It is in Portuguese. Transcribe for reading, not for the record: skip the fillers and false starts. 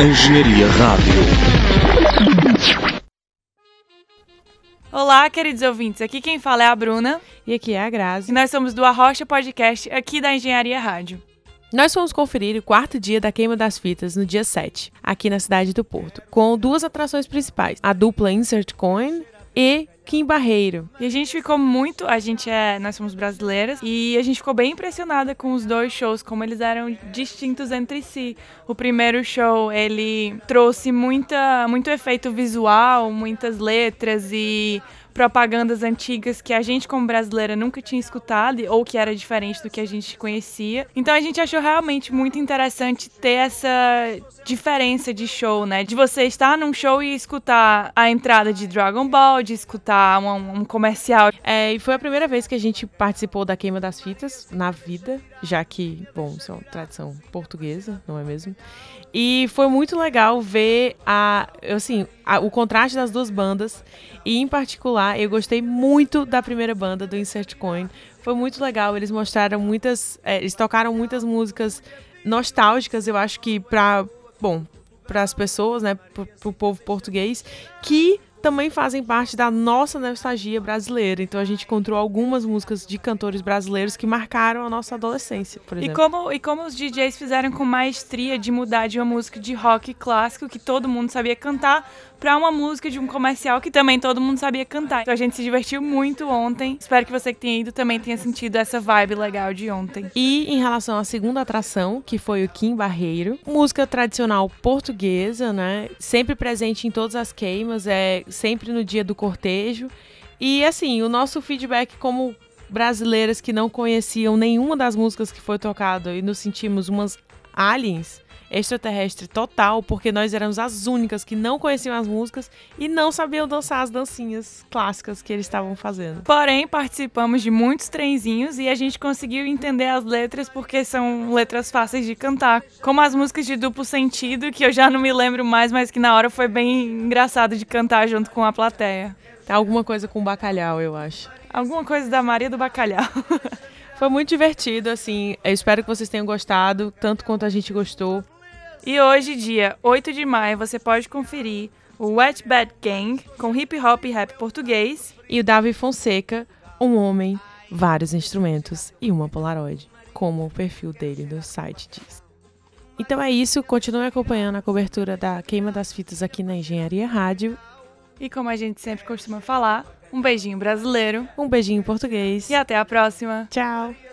Engenharia Rádio. Olá, queridos ouvintes. Aqui quem fala é a Bruna. E aqui é a Grazi. E nós somos do Arrocha Podcast, aqui da Engenharia Rádio. Nós fomos conferir o quarto dia da Queima das Fitas, no dia 7, aqui na cidade do Porto, com duas atrações principais, a dupla Insert Coin e Quim Barreiros. E a gente ficou muito, nós somos brasileiras, e a gente ficou bem impressionada com os dois shows, como eles eram distintos entre si. O primeiro show, ele trouxe muito efeito visual, muitas letras e propagandas antigas que a gente como brasileira nunca tinha escutado ou que era diferente do que a gente conhecia. Então a gente achou realmente muito interessante ter essa diferença de show, né? De você estar num show e escutar a entrada de Dragon Ball, de escutar um comercial. E foi a primeira vez que a gente participou da Queima das Fitas na vida, já que, bom, isso é uma tradição portuguesa, não é mesmo? E foi muito legal ver o contraste das duas bandas e, em particular, eu gostei muito da primeira banda, do Insert Coin. Foi muito legal, eles mostraram eles tocaram muitas músicas nostálgicas, eu acho que para as pessoas, né, pro povo português, que também fazem parte da nossa nostalgia brasileira. Então a gente encontrou algumas músicas de cantores brasileiros que marcaram a nossa adolescência, por exemplo. E como os DJs fizeram com maestria de mudar de uma música de rock clássico que todo mundo sabia cantar para uma música de um comercial que também todo mundo sabia cantar. Então a gente se divertiu muito ontem. Espero que você que tenha ido também tenha sentido essa vibe legal de ontem. E em relação à segunda atração, que foi o Quim Barreiros, música tradicional portuguesa, né? Sempre presente em todas as queimas, sempre no dia do cortejo. E assim, o nosso feedback como brasileiras que não conheciam nenhuma das músicas que foi tocada e nos sentimos umas aliens, extraterrestre total, porque nós éramos as únicas que não conheciam as músicas e não sabiam dançar as dancinhas clássicas que eles estavam fazendo. Porém, participamos de muitos trenzinhos e a gente conseguiu entender as letras porque são letras fáceis de cantar, como as músicas de duplo sentido, que eu já não me lembro mais, mas que na hora foi bem engraçado de cantar junto com a plateia. Tá alguma coisa com bacalhau, eu acho. Alguma coisa da Maria do Bacalhau. Foi muito divertido, assim, eu espero que vocês tenham gostado, tanto quanto a gente gostou. E hoje, dia 8 de maio, você pode conferir o Wet Bad Gang com hip-hop e rap português. E o Davi Fonseca, um homem, vários instrumentos e uma Polaroid, como o perfil dele do site diz. Então é isso, continue acompanhando a cobertura da Queima das Fitas aqui na Engenharia Rádio. E como a gente sempre costuma falar, um beijinho brasileiro, um beijinho português e até a próxima. Tchau!